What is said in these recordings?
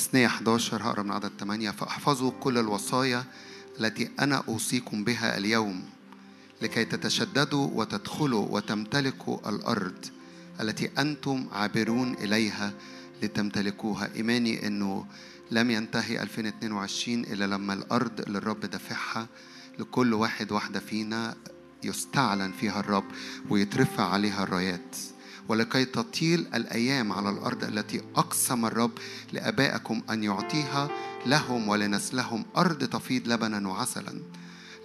أثنية 11 هقرا من عدد 8. فاحفظوا كل الوصايا التي أنا أوصيكم بها اليوم لكي تتشددوا وتدخلوا وتمتلكوا الأرض التي أنتم عابرون إليها لتمتلكوها. إيماني أنه لم ينتهي 2022 إلا لما الأرض اللي الرب دافعها لكل واحد واحدة فينا يستعلن فيها الرب ويترفع عليها الرايات. ولكي تطيل الأيام على الأرض التي أقسم الرب لآبائكم أن يعطيها لهم ولنسلهم، أرض تفيض لبنا وعسلا.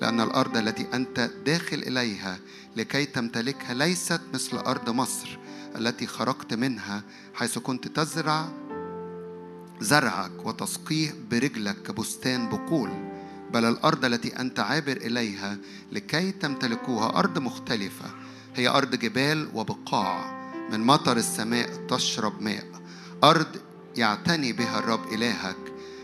لأن الأرض التي أنت داخل إليها لكي تمتلكها ليست مثل أرض مصر التي خرجت منها، حيث كنت تزرع زرعك وتسقيه برجلك كبستان بقول، بل الأرض التي أنت عابر إليها لكي تمتلكوها أرض مختلفة، هي أرض جبال وبقاع من مطر السماء تشرب ماء، أرض يعتني بها الرب إلهك،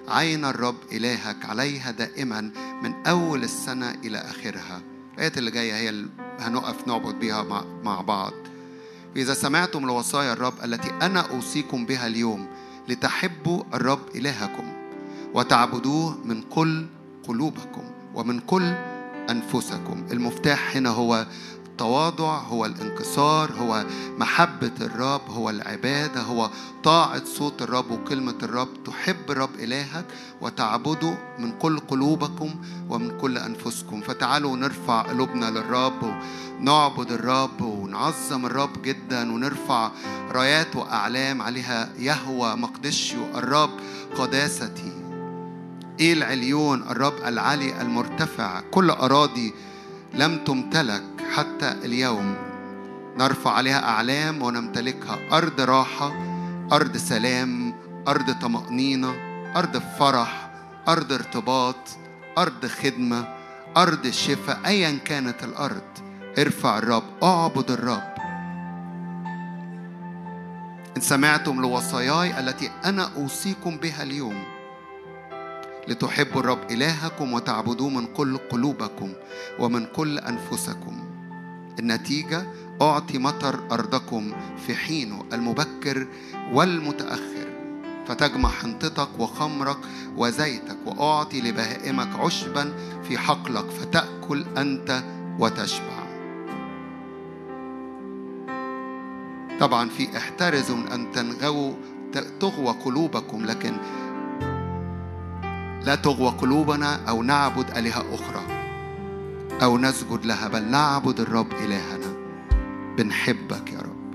عين الرب إلهك عليها دائما من أول السنة إلى آخرها. الآيات اللي جاية هي اللي هنقف نعبد بيها مع بعض. إذا سمعتم لوصايا الرب التي أنا أوصيكم بها اليوم لتحبوا الرب إلهكم وتعبدوه من كل قلوبكم ومن كل أنفسكم. المفتاح هنا هو التواضع، هو الانكسار، هو محبة الرب، هو العبادة، هو طاعة صوت الرب وكلمة الرب. تحب الرب إلهك وتعبده من كل قلوبكم ومن كل أنفسكم. فتعالوا نرفع قلوبنا للرب ونعبد الرب ونعظم الرب جدا، ونرفع رايات وأعلام عليها يهوى مقدشي الرب قداستي، إيه العليون الرب العالي المرتفع. كل أراضي لم تمتلك حتى اليوم نرفع عليها أعلام ونمتلكها، أرض راحة، أرض سلام، أرض طمأنينة، أرض فرح، أرض ارتباط، أرض خدمة، أرض شفاء. أيا كانت الأرض ارفع الرب، أعبد الرب. إن سمعتم لوصاياي التي أنا أوصيكم بها اليوم لتحبوا الرب إلهكم وتعبدوه من كل قلوبكم ومن كل أنفسكم، النتيجة أعطي مطر أرضكم في حينه المبكر والمتأخر، فتجمع حنطتك وخمرك وزيتك، وأعطي لبهائمك عشبا في حقلك فتأكل أنت وتشبع. طبعا في احترزوا من أن تغوى قلوبكم، لكن لا تغوى قلوبنا أو نعبد آلهة أخرى أو نسجد لها، بل نعبد الرب إلهنا. بنحبك يا رب.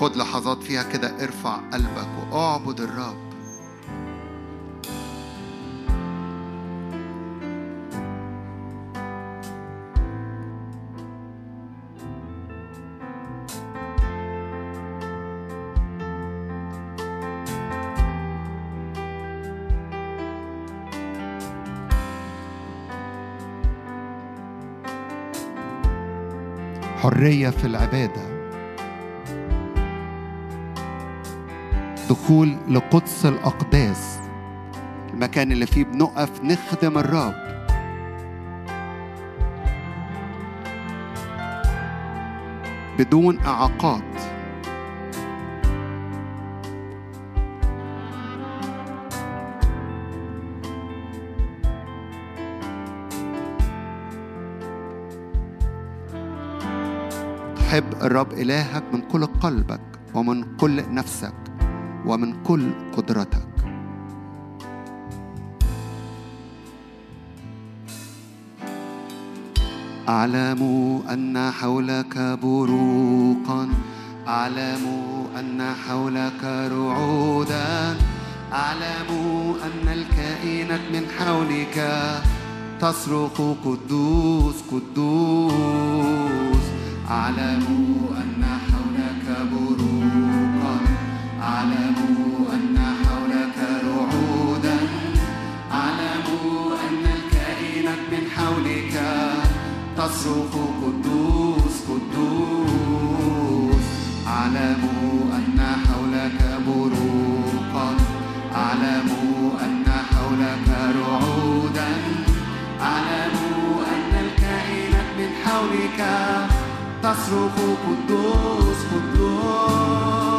خد لحظات فيها كده ارفع قلبك واعبد الرب. حرية في العبادة، دخول لقدس الأقداس، المكان اللي فيه بنقف نخدم الرب. بدون إعاقات، تحب الرب إلهك من كل قلبك ومن كل نفسك ومن كل قدرتك. أعلم أن حولك بروقا، أعلم أن حولك رعودا، أعلم أن الكائنات من حولك تصرخ قدوس قدوس. أعلم أن حولك بروقا، أعلم أن حولك رعودا، أعلم أن الكائنات من حولك تصرخ قدوس قدوس. أعلم أن حولك بروقا، أعلم أن حولك رعودا، أعلم أن الكائنات من حولك تصرخ قدوس قدوس.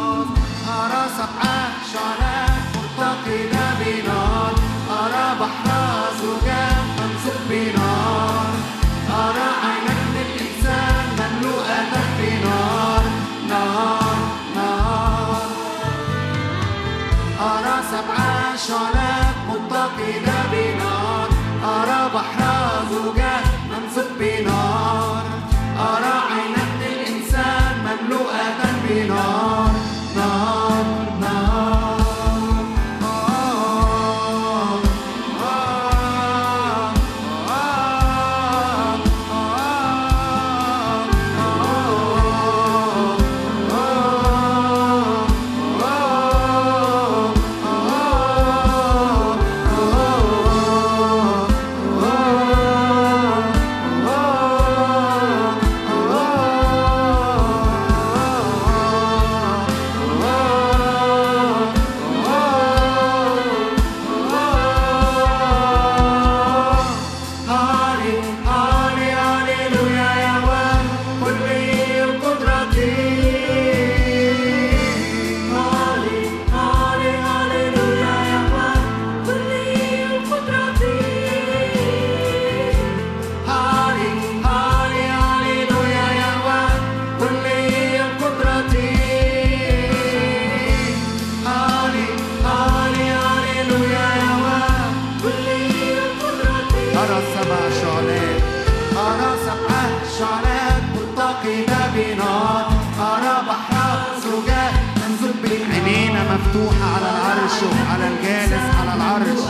مفتوحة على العرش، على الجالس على العرش.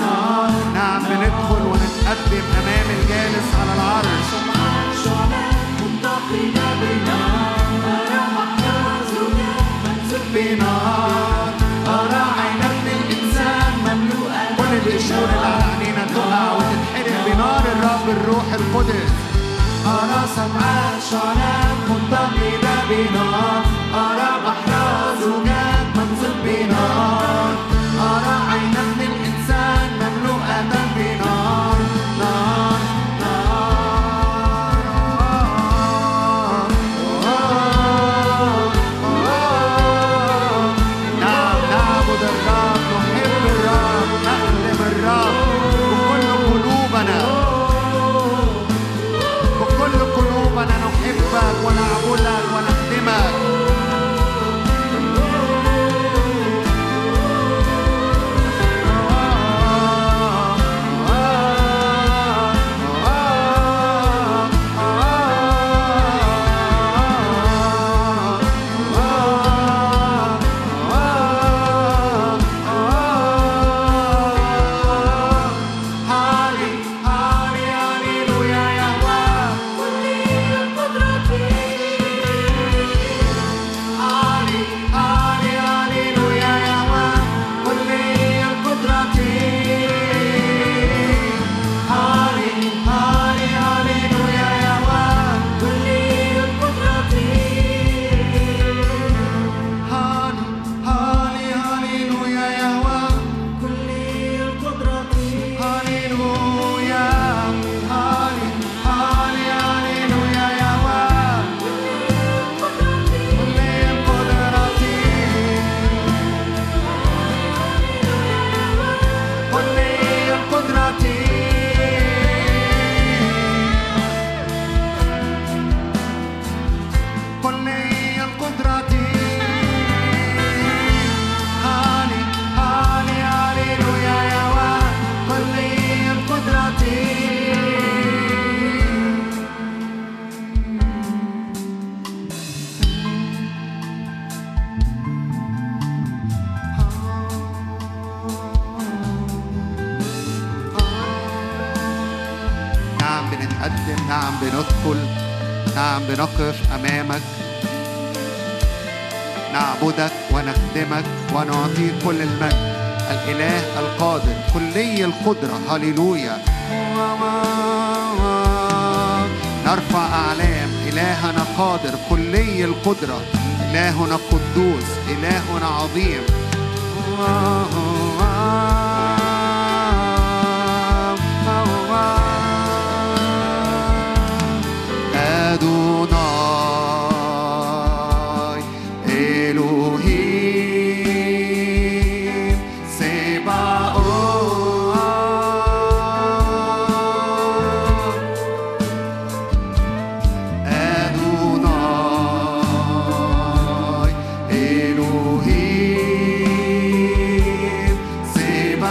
نعم بندخل ونتقدم أمام الجالس على العرش. بنار أرى عينات الإنسان مملوءة، كل القشور اللي على عينينا تقع وتتحرق بنار الرب الروح القدس. أرى سمعات شعلات منتقدة بنار، أرى بحر زجاج منزل بنار، أرى عينات الإنسان مملوءة بنار، نار ونعبدك ونخدمك. بنقف أمامك نعبدك ونخدمك ونعطيك كل المجد. الإله القادر كلي القدرة. هللويا. نرفع أعلام. إلهنا قادر كلي القدرة، إلهنا قدوس، إلهنا عظيم. أدوناي إلهيم سباوت، أدوناي إلهيم سباوت.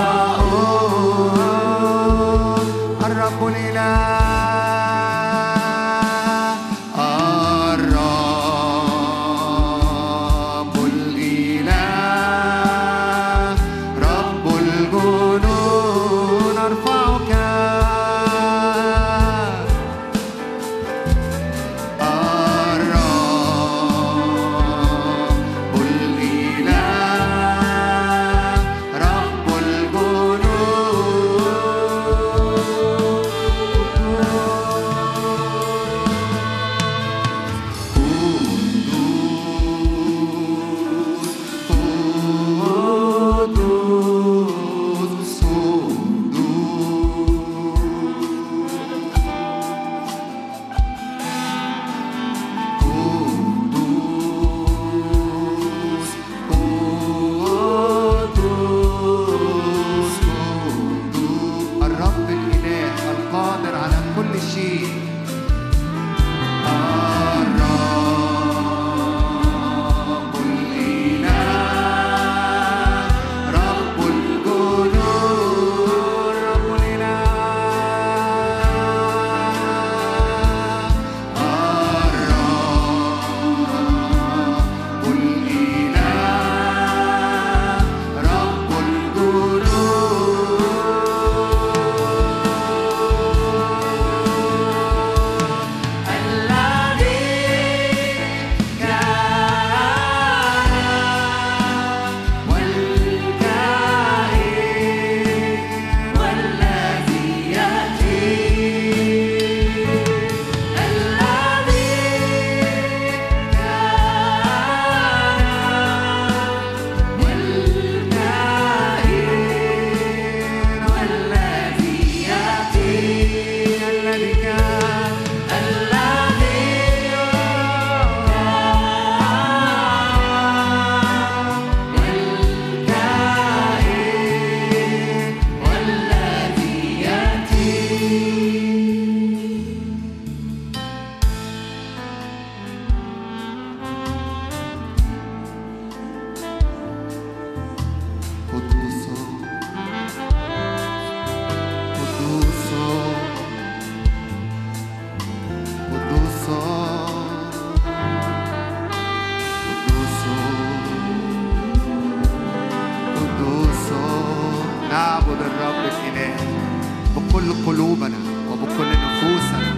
بكل قلوبنا وبكل نفوسنا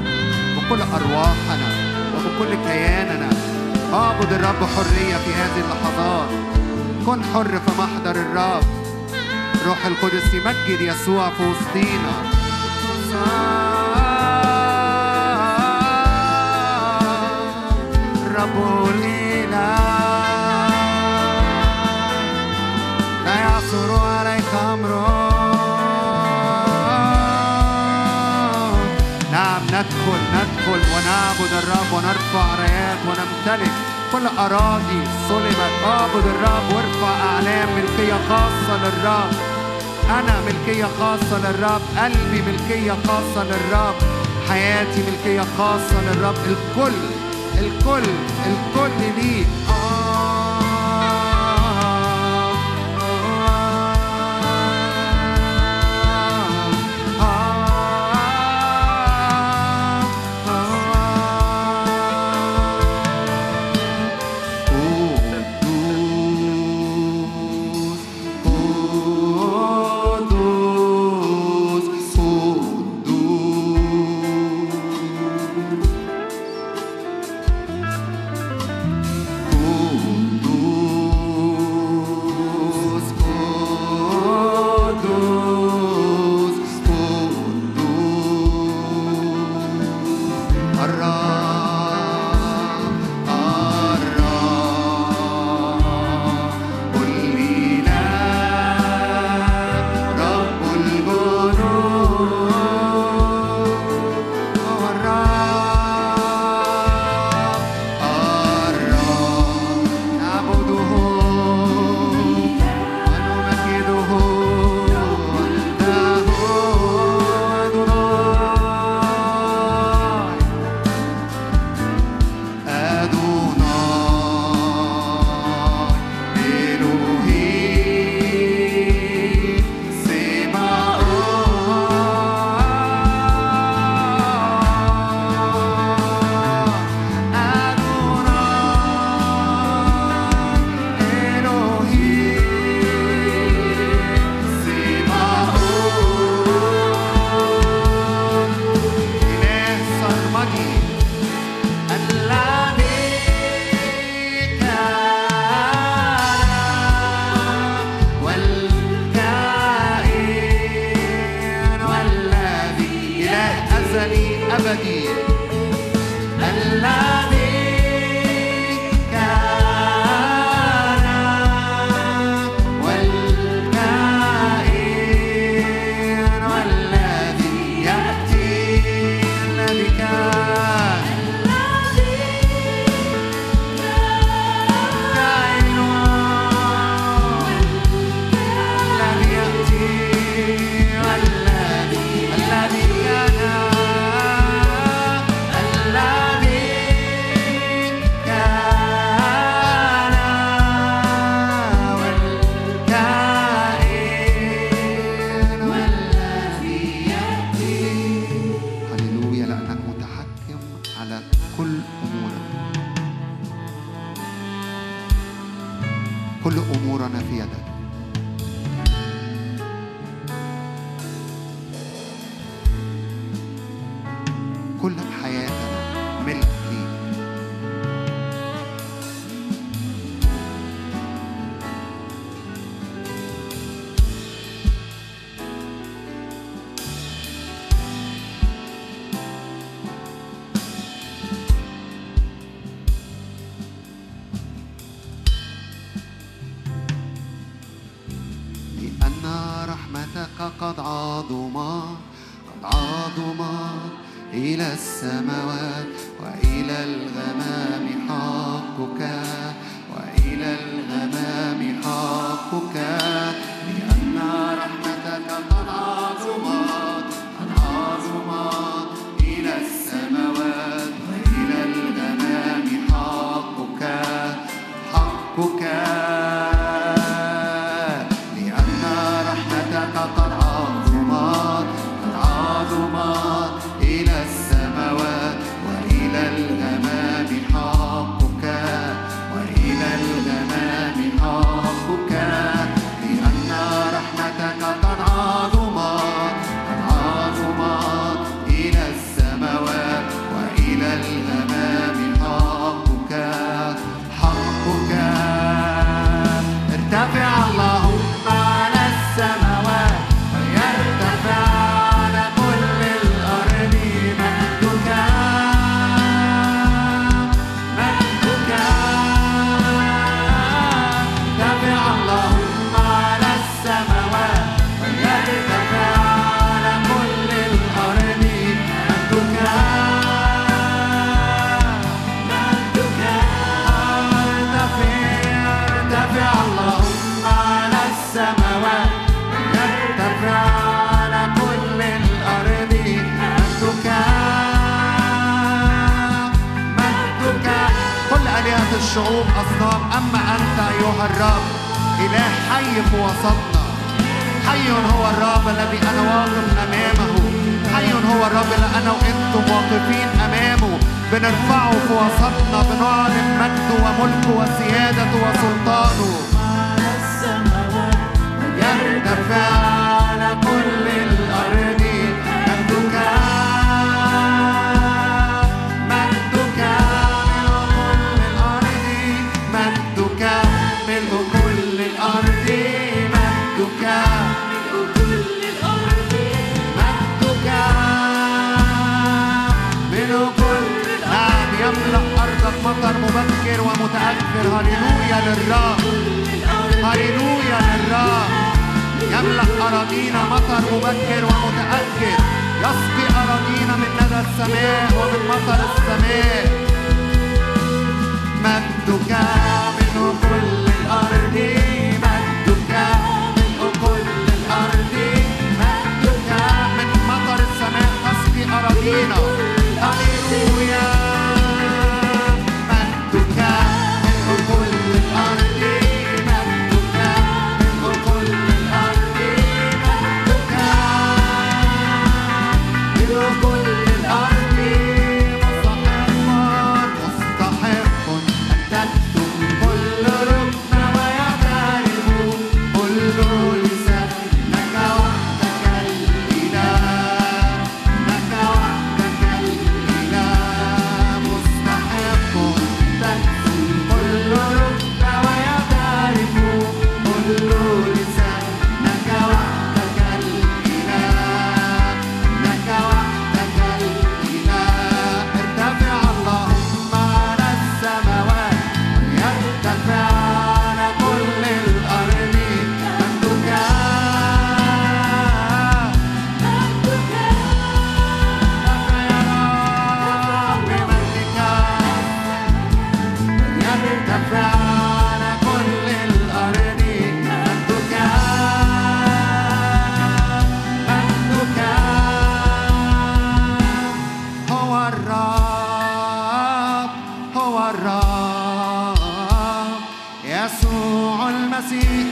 وبكل أرواحنا وبكل كياننا. أعبد الرب حرية في هذه اللحظات. كن حر في محضر الرب. روح القدس يمجد يسوع في وسطينا. رب لينا لا يعثر عليك أمره. نعم ندخل ونعبد الرب ونرفع رايات ونمتلك كل أراضي صلبت. أعبد الرب وارفع أعلام. ملكية خاصة للرب. أنا ملكية خاصة للرب. قلبي ملكية خاصة للرب. حياتي ملكية خاصة للرب. الكل ليه. الشعوب أصنام، أما أنت أيها الرب إله حي في وسطنا. حي هو الرب الذي أنا واقف أمامه، حي هو الرب اللي أنا وأنتم واقفين أمامه. بنرفعه في وسطنا، بنعلن مجده وملكه وسيادته وسلطانه. يرتفع على كل الأرض مجدك، مطر مبكر ومتأخر. هللويا للرب، هللويا للرب. يملأ أراضينا مطر مبكر ومتأخر، يسقي أراضينا من ندى السماء ومن مطر السماء. مجدك من كل الأرض، مجدك من كل الأرض. مجدك من مطر السماء تسقي أراضينا. هللويا. يسوع المسيح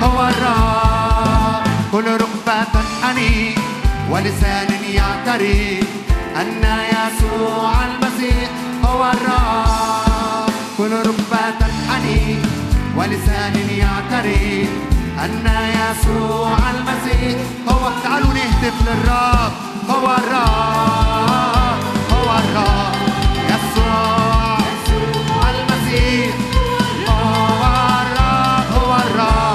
هو الرب، هو الرب.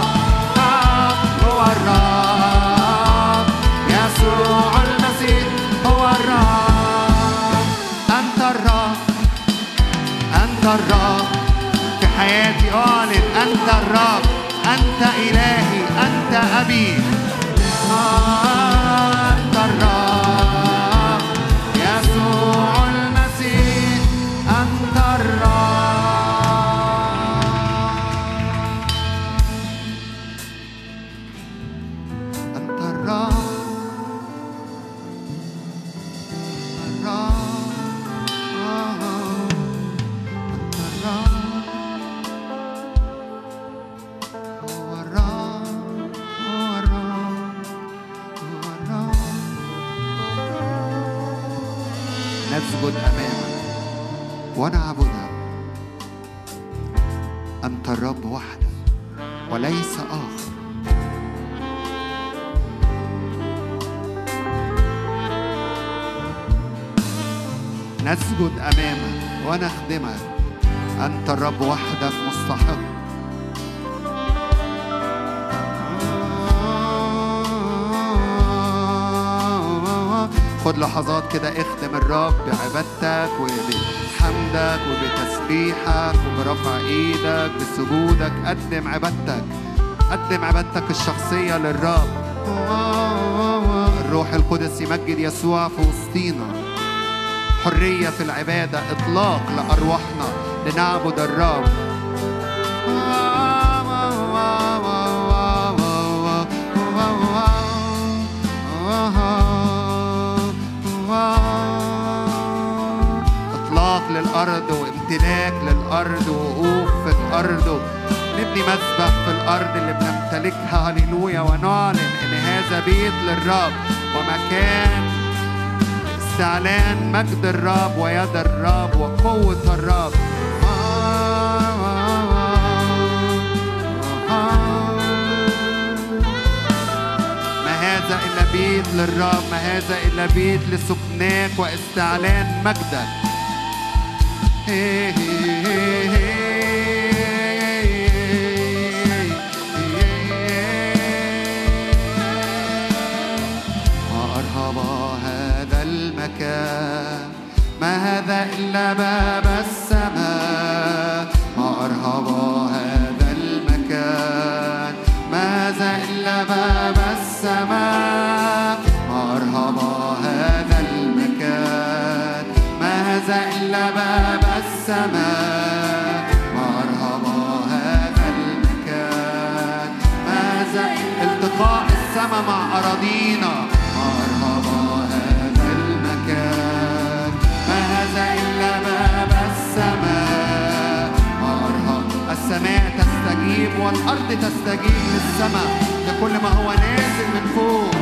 أنت الرب، أنت إلهي، أنت أبي، أنت الرب يسوع المسيح، أنت الرب، أنت الرب، أنت الرب. نسجد أمامك ونعبدك، أنت الرب وحدك وليس آخر. نسجد أمامك ونخدمك، أنت الرب وحدك مستحق. خد لحظات كده اخدم الرب بعبادتك وبحمدك وبتسبيحك وبرفع ايدك بسجودك. قدم عبادتك، قدم عبادتك الشخصية للرب. الروح القدس يمجد يسوع في وسطينا. حرية في العبادة، اطلاق لأرواحنا لنعبد الرب. اطلاق للارض وامتلاك للارض ووقوف في الارض. نبني مذبح في الارض اللي بنمتلكها. هللويا. ونعلن ان هذا بيت للرب ومكان استعلان مجد الرب ويد الرب وقوة الرب. ما هذا إلا بيت للرب، ما هذا إلا بيت لسكناك واستعلان مجدك. وأرهب هذا المكان، ما هذا إلا باب السماء. وأرهب هذا المكان، ما هذا إلا باب السماء. مرحبا هذا المكان، ما هذا إلا باب السماء. مرحبا هذا المكان، ما هذا التقاء السماء مع أراضينا. مرحبا هذا المكان، ما هذا إلا باب السماء. مرحبا. السماء تستجيب والأرض تستجيب للسماء، كل ما هو نازل من فوق.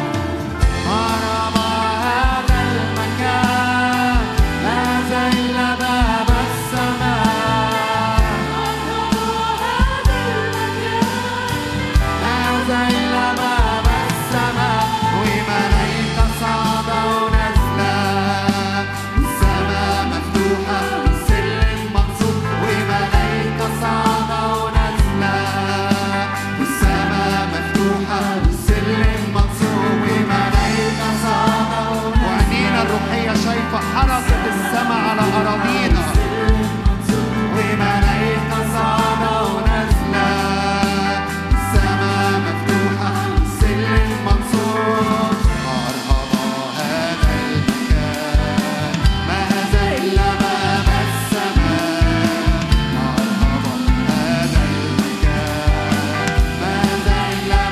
مرحبا هذا المكان، ما هذا إلا باب السماء. مرحبا هذا المكان، ما هذا إلا باب السماء. وملائكة صاعدة ونازلة، السماء مفتوحة، السلم مقصود. وملائكة صاعدة ونازلة، السلم مقصود. وملائكة صاعدة، وعينينا الروحية شايفة حركة السماء على أراضينا. وملائكة صاعدة ونازلة، السماء مفتوحة، السلم مقصود. مرحبا هذا المكان، ما هذا إلا باب السماء. مرحبا هذا المكان، ما هذا إلا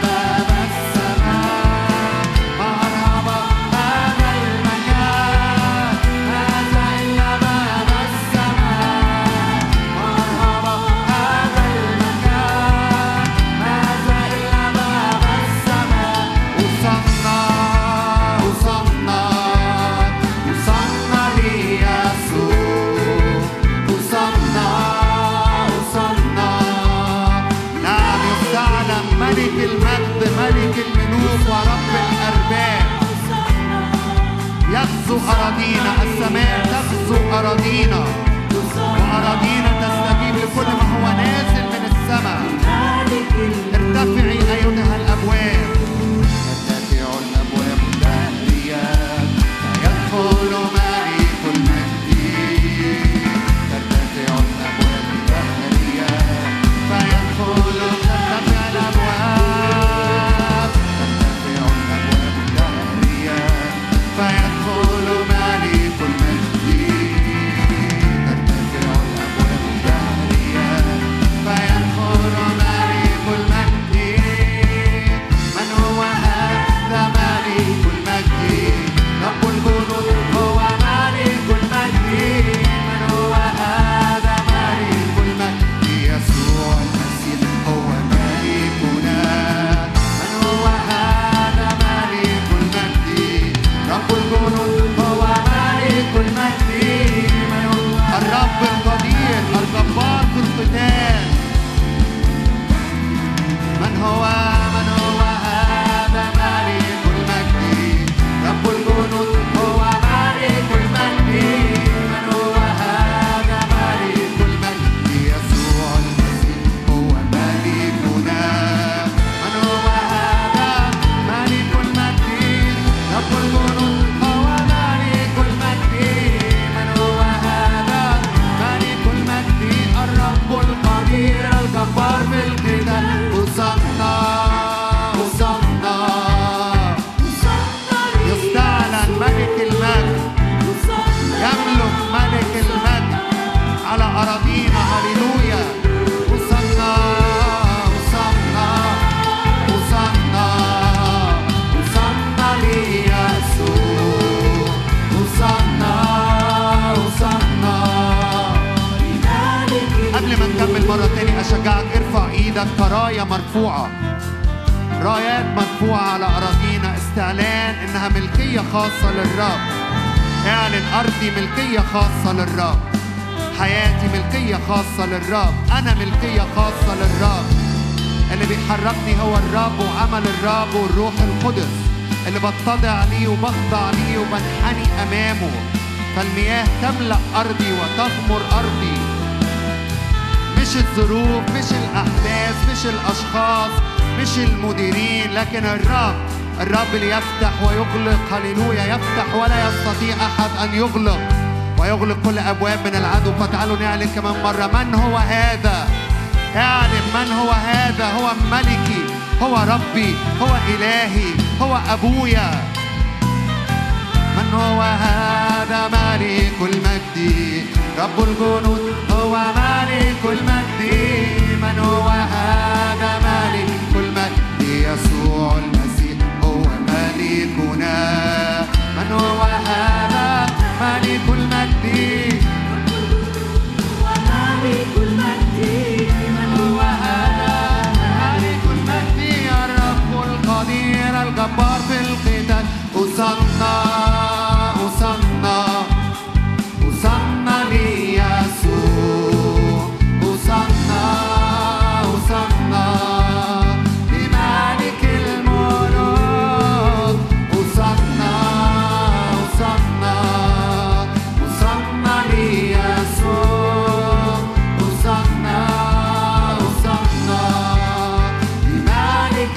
أراضينا. السماء تغزو أراضينا، وأراضينا تستجيب لكل ما هو نازل من السماء. ارتفعي أيتها الأبواب، ترتفع الأبواب الدهرية، فيدخل معي كل مجدي. ترتفع الأبواب الدهرية، فيدخل لك راية مرفوعة، رايات مرفوعة على أراضينا، استعلان إنها ملكية خاصة للرب. اعلن أرضي ملكية خاصة للرب، حياتي ملكية خاصة للرب، أنا ملكية خاصة للرب. اللي بيحركني هو الرب وعمل الرب والروح القدس اللي بتضع ليه وبخضع ليه وبنحني أمامه، فالمياه تملأ أرضي وتغمر أرضي. مش الظروف، مش الأحداث، مش الأشخاص، مش المديرين، لكن الرب. الرب اللي يفتح ويغلق، هللويا، يفتح ولا يستطيع أحد أن يغلق، ويغلق كل أبواب من العدو. فتعالوا نعلن كمان مرة، من هو هذا؟ اعلن من هو هذا. هو ملكي، هو ربي، هو إلهي، هو أبويا. من هو هذا؟ ملك المجد، رب الجنود، هو ملك المجد. من هو هذا؟ ملك المجد، يسوع المسيح هو ملكنا. من هو هذا؟ ملك المجد، هو ملك المجد. من هو هذا؟ ملك المجد، الرب القدير الجبار في القتال. أصنّى أصنّى أصنّى ليسوع، أصنّى أصنّى لملك الملوك. أصنّى أصنّى أصنّى ليسوع، أصنّى أصنّى لملك.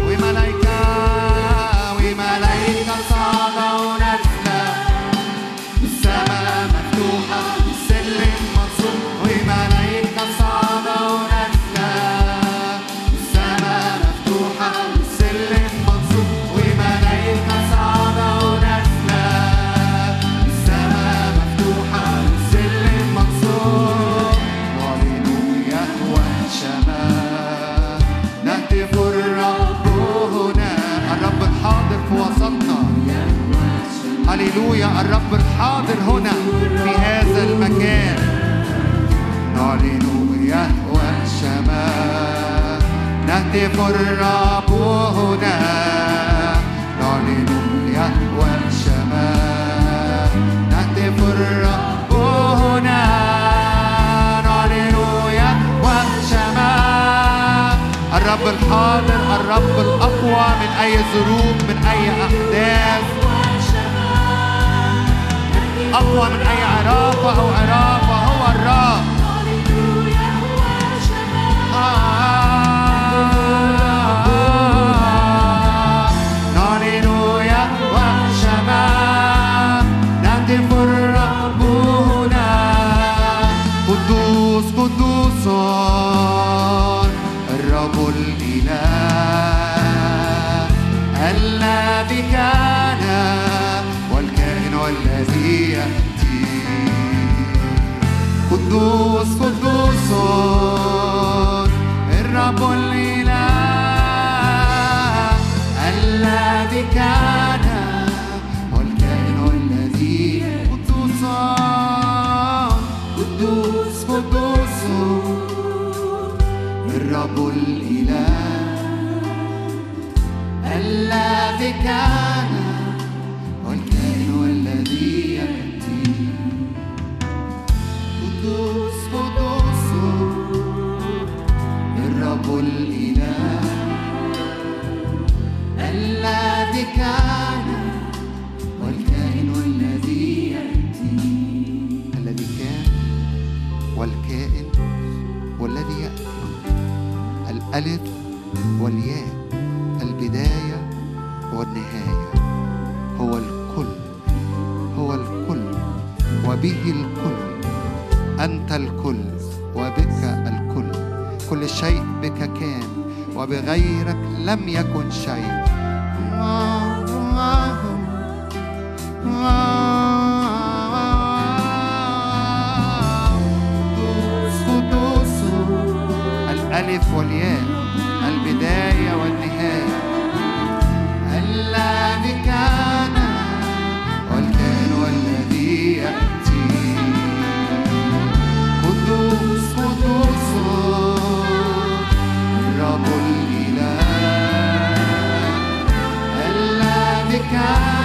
وملائكة صعدوا نزلة، السماء مفتوحة، السلم منصوب. وملائكة صعدوا نزلة، السماء مفتوحة، السلم منصوب. وملائكة صعدوا نزلة، السماء مفتوحة، السلم منصوب. هللويا، هو الشمال، نهتف الرب هنا. الرب الحاضر في وسطنا، هللويا. الرب الحاضر هنا في هذا المكان. نعلن يهوى الشمال، نهتف الرب هنا. نعلن يهوى الشمال، نهتف الرب هنا. نعلن يهوى الشمال، الرب الحاضر، الرب الأقوى من أي ظروف، من أي أحداث، أقوى من أي عرافة أو عرافة. هو الرب. نعلن يهوى الشمال، نهتف الرب هنا. قدوس قدوس الرب الإله الذي كان والذي يأتي. قدوس قدوس الرب الإله الذي كان والكائن الذي قدوس قدوس قدوس الرب الإله الذي كان والذي يأتي. قدوس قدوس الرب الإله الذي كان والكائن الذي يأتي. الذي كان والكائن والذي يأتي، الألف والياء، البداية والنهاية. هو الكل، هو الكل، وبه الكل. أنت الكل وبك الكل، كل شيء بك كان وبغيرك لم يكن شيء. قدوس قدوس الألف والياء، البداية والنهاية. الذي كان والذي يأتي. قدوس قدوس اسمك يا يسوع.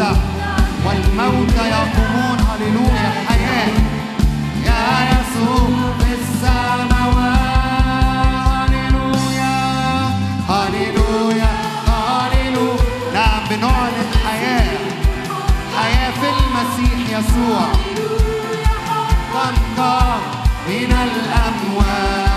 النفس والموت يقومون. هللويا. حياة يا يسوع في السماوات. هللويا هللويا هللويا. نعم بنعلن حياة، حياة في المسيح يسوع. تنقى من الأموات.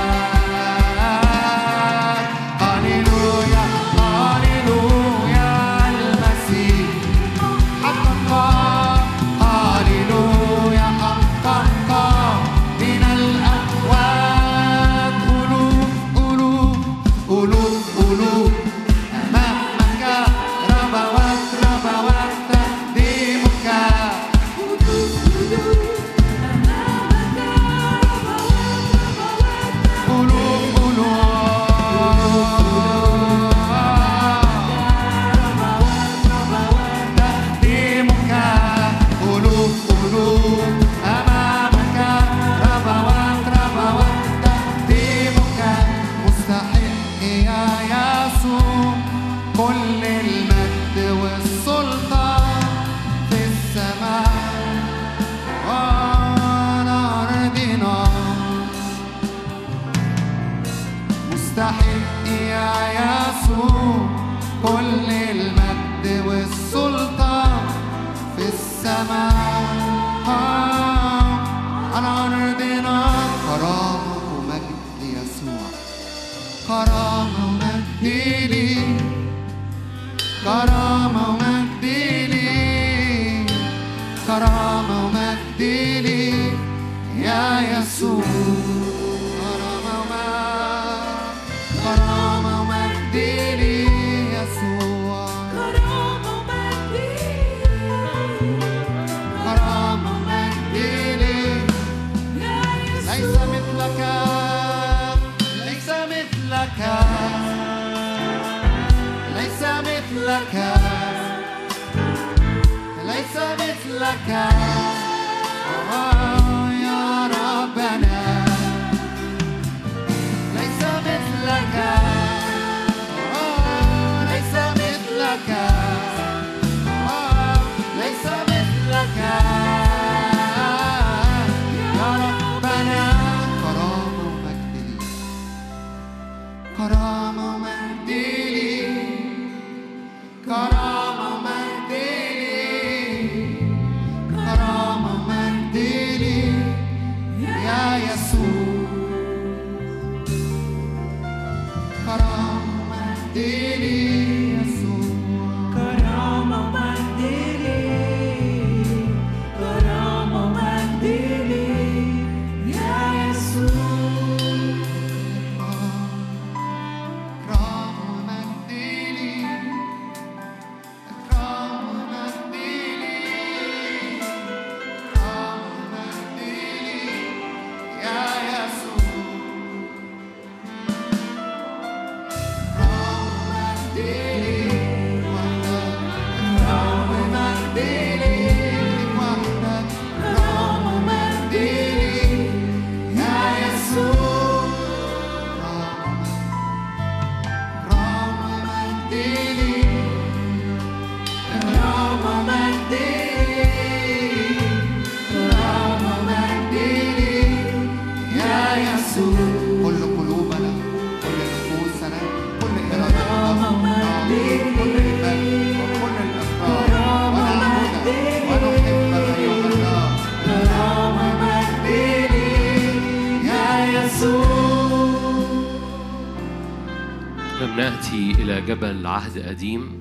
جبل عهد قديم،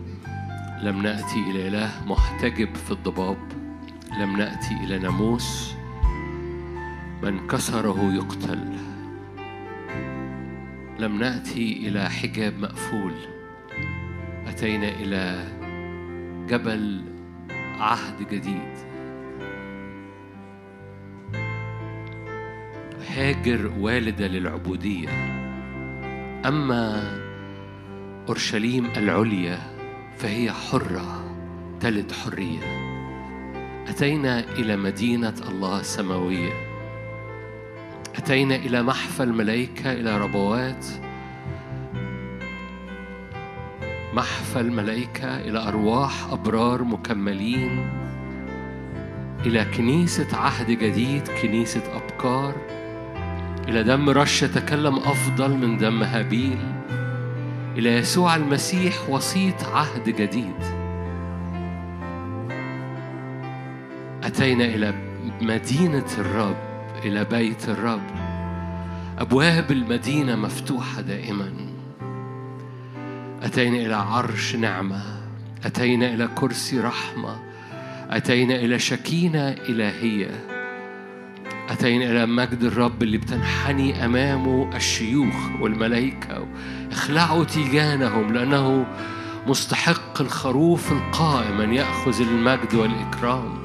لم نأتي إلى إله محتجب في الضباب، لم نأتي إلى ناموس من كسره يقتل، لم نأتي إلى حجاب مقفول. أتينا إلى جبل عهد جديد. هاجر والدة للعبودية، أما أورشليم العليا فهي حرة تلد حرية. أتينا إلى مدينة الله السماوية، أتينا إلى محفى الملائكة، إلى ربوات محفى الملائكة، إلى أرواح أبرار مكملين، إلى كنيسة عهد جديد، كنيسة أبكار، إلى دم رش تكلم أفضل من دم هابيل، إلى يسوع المسيح وسيط عهد جديد. أتينا إلى مدينة الرب، إلى بيت الرب، أبواب المدينة مفتوحة دائما. أتينا إلى عرش نعمة، أتينا إلى كرسي رحمة، أتينا إلى شكينة إلهية، أتينا إلى مجد الرب اللي بتنحني أمامه الشيوخ والملائكة، اخلعوا تيجانهم لأنه مستحق الخروف القائم أن يأخذ المجد والإكرام.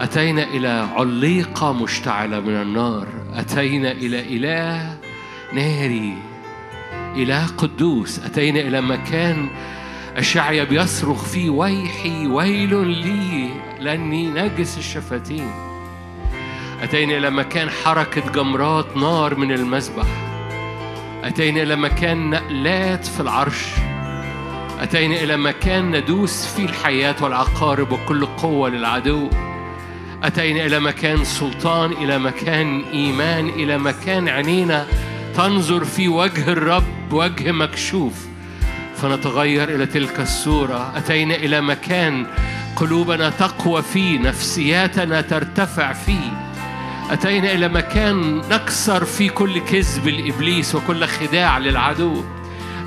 أتينا إلى عليقة مشتعلة من النار، أتينا إلى إله ناري، إله قدوس. أتينا إلى مكان أشعيا بيصرخ فيه ويحي ويل لي لأني نجس الشفتين. أتينا إلى مكان حركة جمرات نار من المذبح. أتينا إلى مكان نقلات في العرش. أتينا إلى مكان ندوس فيه الحياة والعقارب وكل قوة للعدو. أتينا إلى مكان سلطان، إلى مكان إيمان، إلى مكان عينينا تنظر في وجه الرب، وجه مكشوف، فنتغير إلى تلك الصورة. أتينا إلى مكان قلوبنا تقوى فيه، نفسياتنا ترتفع فيه. أتينا إلى مكان نكسر فيه كل كذب الإبليس وكل خداع للعدو.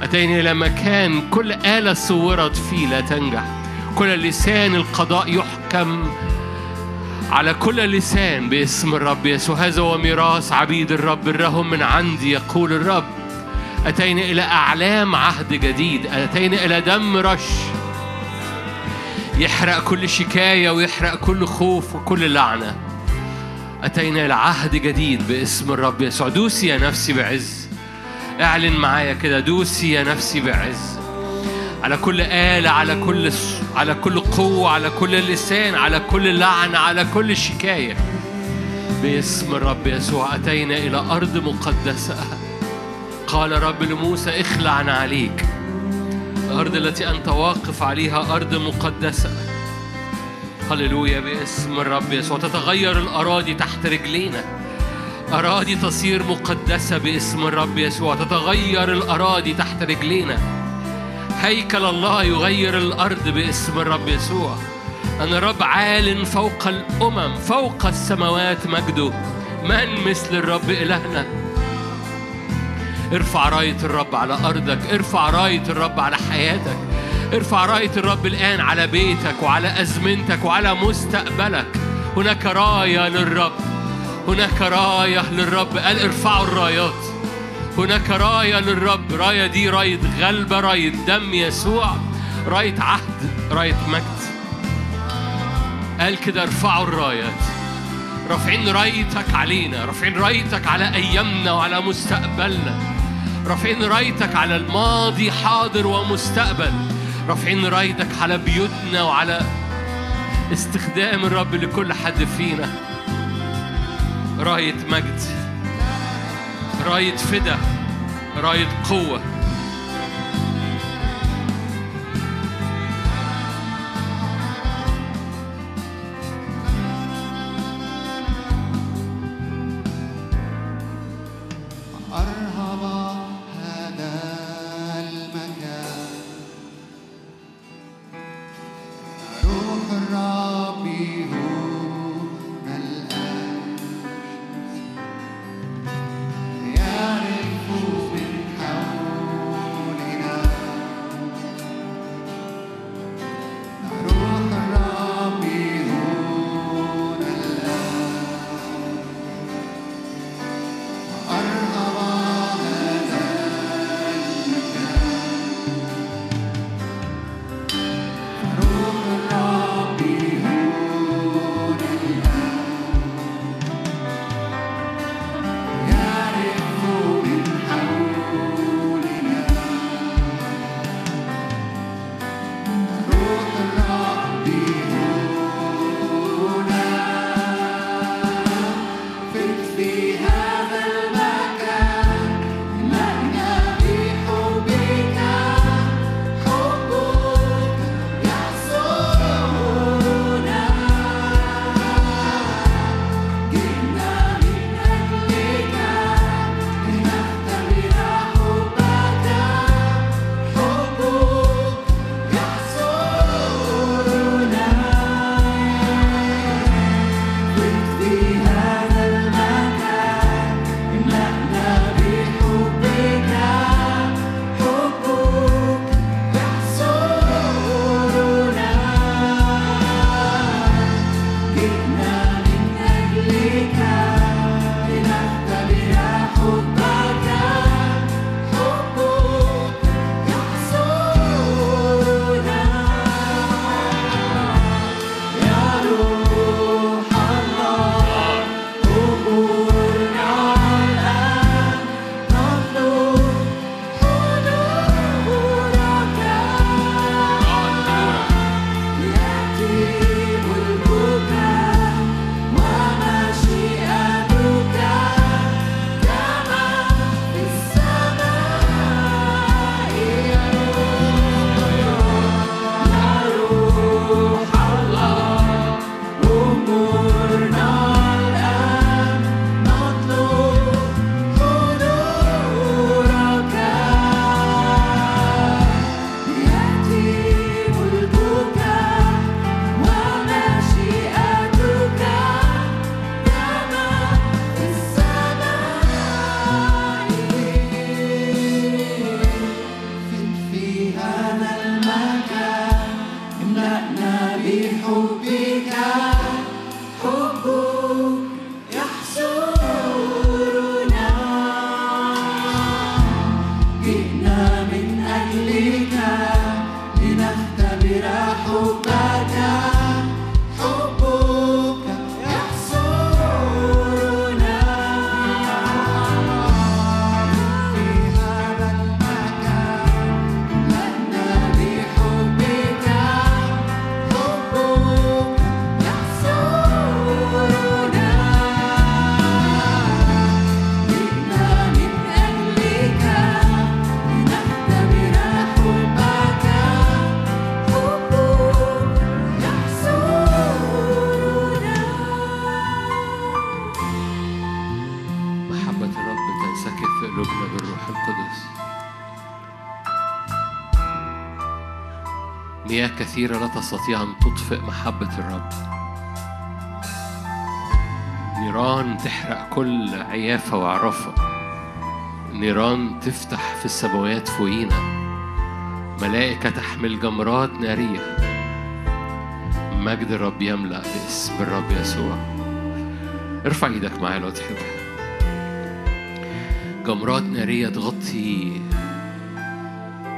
أتينا إلى مكان كل آلة صورت فيه لا تنجح، كل لسان القضاء يحكم، على كل لسان باسم الرب يسوع. هذا هو ميراث عبيد الرب، الرهم من عندي يقول الرب. أتينا إلى أعلام عهد جديد، أتينا إلى دم رش يحرق كل شكاية ويحرق كل خوف وكل لعنة. أتينا إلى عهد جديد باسم الرب يسوع. دوسي يا نفسي بعز، اعلن معايا كده، دوسي يا نفسي بعز، على كل آلة، على كل قوة، على كل لسان، على كل لعنة، على كل شكاية باسم الرب يسوع. أتينا إلى أرض مقدسة، قال رب لموسى اخلع عليك الأرض التي أنت واقف عليها، أرض مقدسة. هللويا باسم الرب يسوع. تتغير الأراضي تحت رجلينا، أراضي تصير مقدسة باسم الرب يسوع. تتغير الأراضي تحت رجلينا، هيكل الله يغير الأرض باسم الرب يسوع. أن الرب عال فوق الأمم، فوق السماوات مجده، من مثل الرب إلهنا؟ ارفع راية الرب على أرضك، ارفع راية الرب على حياتك، ارفع راية الرب الآن على بيتك وعلى أزمنتك وعلى مستقبلك. هناك راية للرب، هناك راية للرب. قال ارفعوا الرايات. هناك راية للرب، راية دي راية غلبة، راية دم يسوع، راية عهد، راية مجد. قال كده ارفعوا الرايات، رافعين رايتك علينا، رافعين رايتك على أيامنا وعلى مستقبلنا، رافعين رايتك على الماضي حاضر ومستقبل، رافعين رايتك على بيوتنا وعلى استخدام الرب لكل حد فينا. راية مجد، راية فدا، راية قوة. أرهب هذا المكان روح الرب هنا الآن، يعرف من حولنا كثيرة لا تستطيع أن تطفئ محبة الرب. نيران تحرق كل عيافة وعرفة. نيران تفتح في السماوات فوقينا. ملائكة تحمل جمرات نارية. مجد الرب يملأ باسم الرب يسوع. ارفع ايدك معايا لو تحب. جمرات نارية تغطي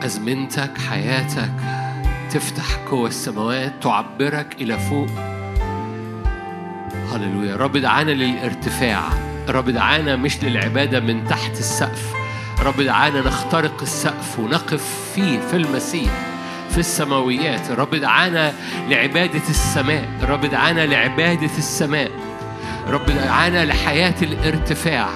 أزمنتك، حياتك، تفتح جوه السماوات، تعبرك إلى فوق. هللويا. رب دعانا للارتفاع، رب دعانا مش للعبادة من تحت السقف، رب دعانا نخترق السقف ونقف فيه في المسيح في السماويات. رب دعانا لعبادة السماء، رب دعانا لعبادة السماء، رب دعانا لحياة الارتفاع.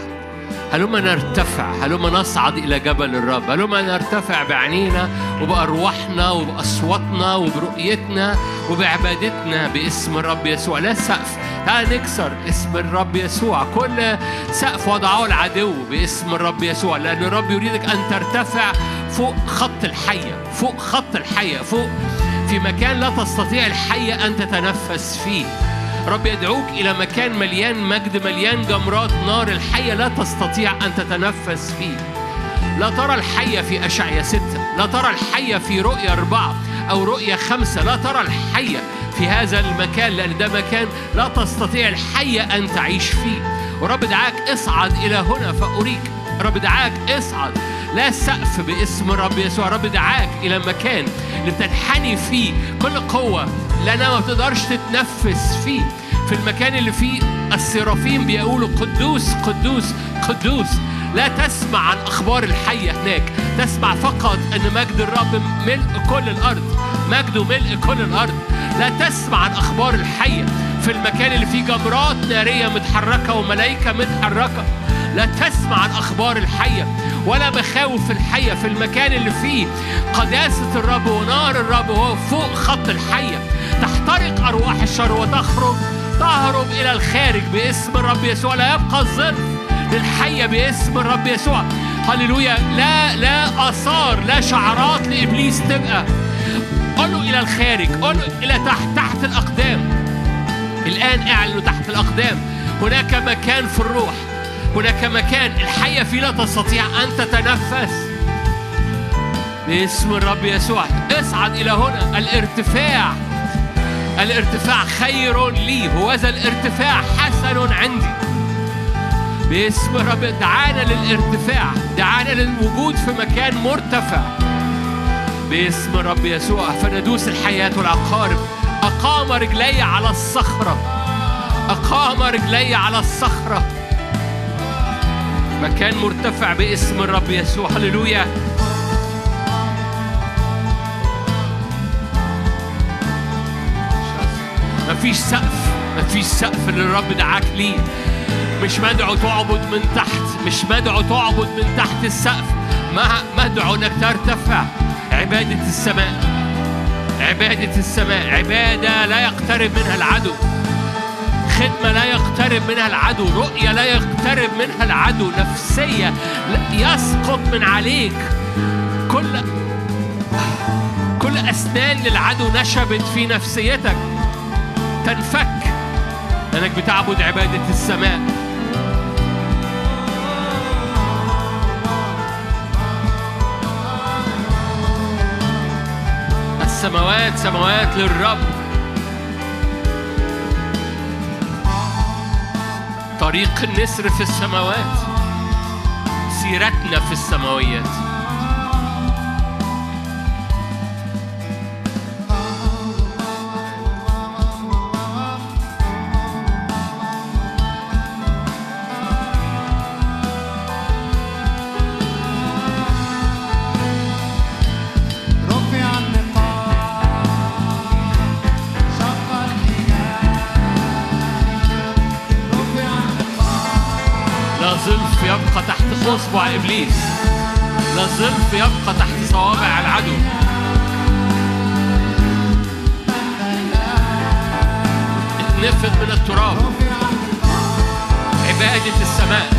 هلما نرتفع، هلما نصعد إلى جبل الرب، هلما نرتفع بعينينا وبأرواحنا وبأصواتنا وبرؤيتنا وبعبادتنا باسم الرب يسوع. لا سقف، تعال نكسر اسم الرب يسوع كل سقف وضعه العدو باسم الرب يسوع، لأن الرب يريدك أن ترتفع فوق خط الحية، فوق خط الحية، فوق في مكان لا تستطيع الحية أن تتنفس فيه. رب يدعوك إلى مكان مليان مجد، مليان جمرات نار الحية لا تستطيع أن تتنفس فيه. لا ترى الحية في أشعياء 6، لا ترى الحية في رؤيا 4 أو رؤيا 5، لا ترى الحية في هذا المكان، لأن ده مكان لا تستطيع الحية أن تعيش فيه. ورب دعاك اصعد إلى هنا فأريك، رب دعاك اصعد، لا سقف باسم الرب يسوع. رب دعاك إلى مكان اللي بتنحني فيه كل قوة، لأنها ما بتقدرش تتنفس فيه، في المكان اللي فيه السرافين بيقولوا قدوس قدوس قدوس. لا تسمع عن أخبار الحية هناك، تسمع فقط أن مجد الرب ملء كل الأرض، مجده ملء كل الأرض. لا تسمع عن أخبار الحية في المكان اللي فيه جمرات نارية متحركة وملائكة متحركة. لا تسمع عن أخبار الحية ولا مخاوف الحية في المكان اللي فيه قداسة الرب ونار الرب وهو فوق خط الحية. تحترق أرواح الشر وتخرج، تهرب إلى الخارج باسم الرب يسوع. لا يبقى الظل للحية باسم الرب يسوع. هللويا. لا آثار، لا شعرات لإبليس تبقى. قلوا إلى الخارج، قلوا إلى تحت الأقدام. الآن اعلنوا تحت الأقدام. هناك مكان في الروح، هناك مكان الحية فيه لا تستطيع أن تتنفس باسم الرب يسوع. اصعد إلى هنا. الارتفاع، الارتفاع خير لي، هوذا الارتفاع حسن عندي باسم الرب. دعانا للارتفاع، دعانا للوجود في مكان مرتفع باسم الرب يسوع. فندوس الحياة والعقارب. أقام رجلي على الصخرة، أقام رجلي على الصخرة. مكان مرتفع باسم الرب يسوع. هللويا. مفيش سقف، مفيش سقف اللي الرب دعاك ليه. مش مدعو تعبد من تحت، مش مدعو تعبد من تحت السقف، مدعو انك ترتفع. عبادة السماء، عبادة السماء، عبادة لا يقترب منها العدو، خدمة لا يقترب منها العدو، رؤية لا يقترب منها العدو، نفسية يسقط من عليك كل أسنان للعدو نشبت في نفسيتك تنفك لأنك بتعبد عبادة السماء. السماوات سماوات للرب، طريق النسر في السماوات، سيرتنا في السماويات. أصبع إبليس، لا زلف يبقى تحت صوابع العدو. اتنفض من التراب عبادة السماء.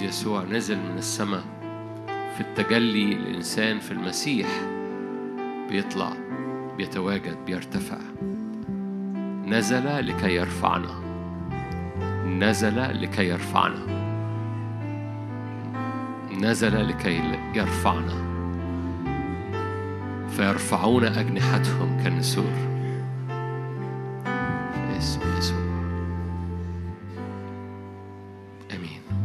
يسوع نزل من السماء في التجلي، الإنسان في المسيح بيطلع، بيتواجد، بيرتفع. نزل لكي يرفعنا، نزل لكي يرفعنا، نزل لكي يرفعنا، فيرفعون أجنحتهم كالنسور. في اسم يسوع، آمين.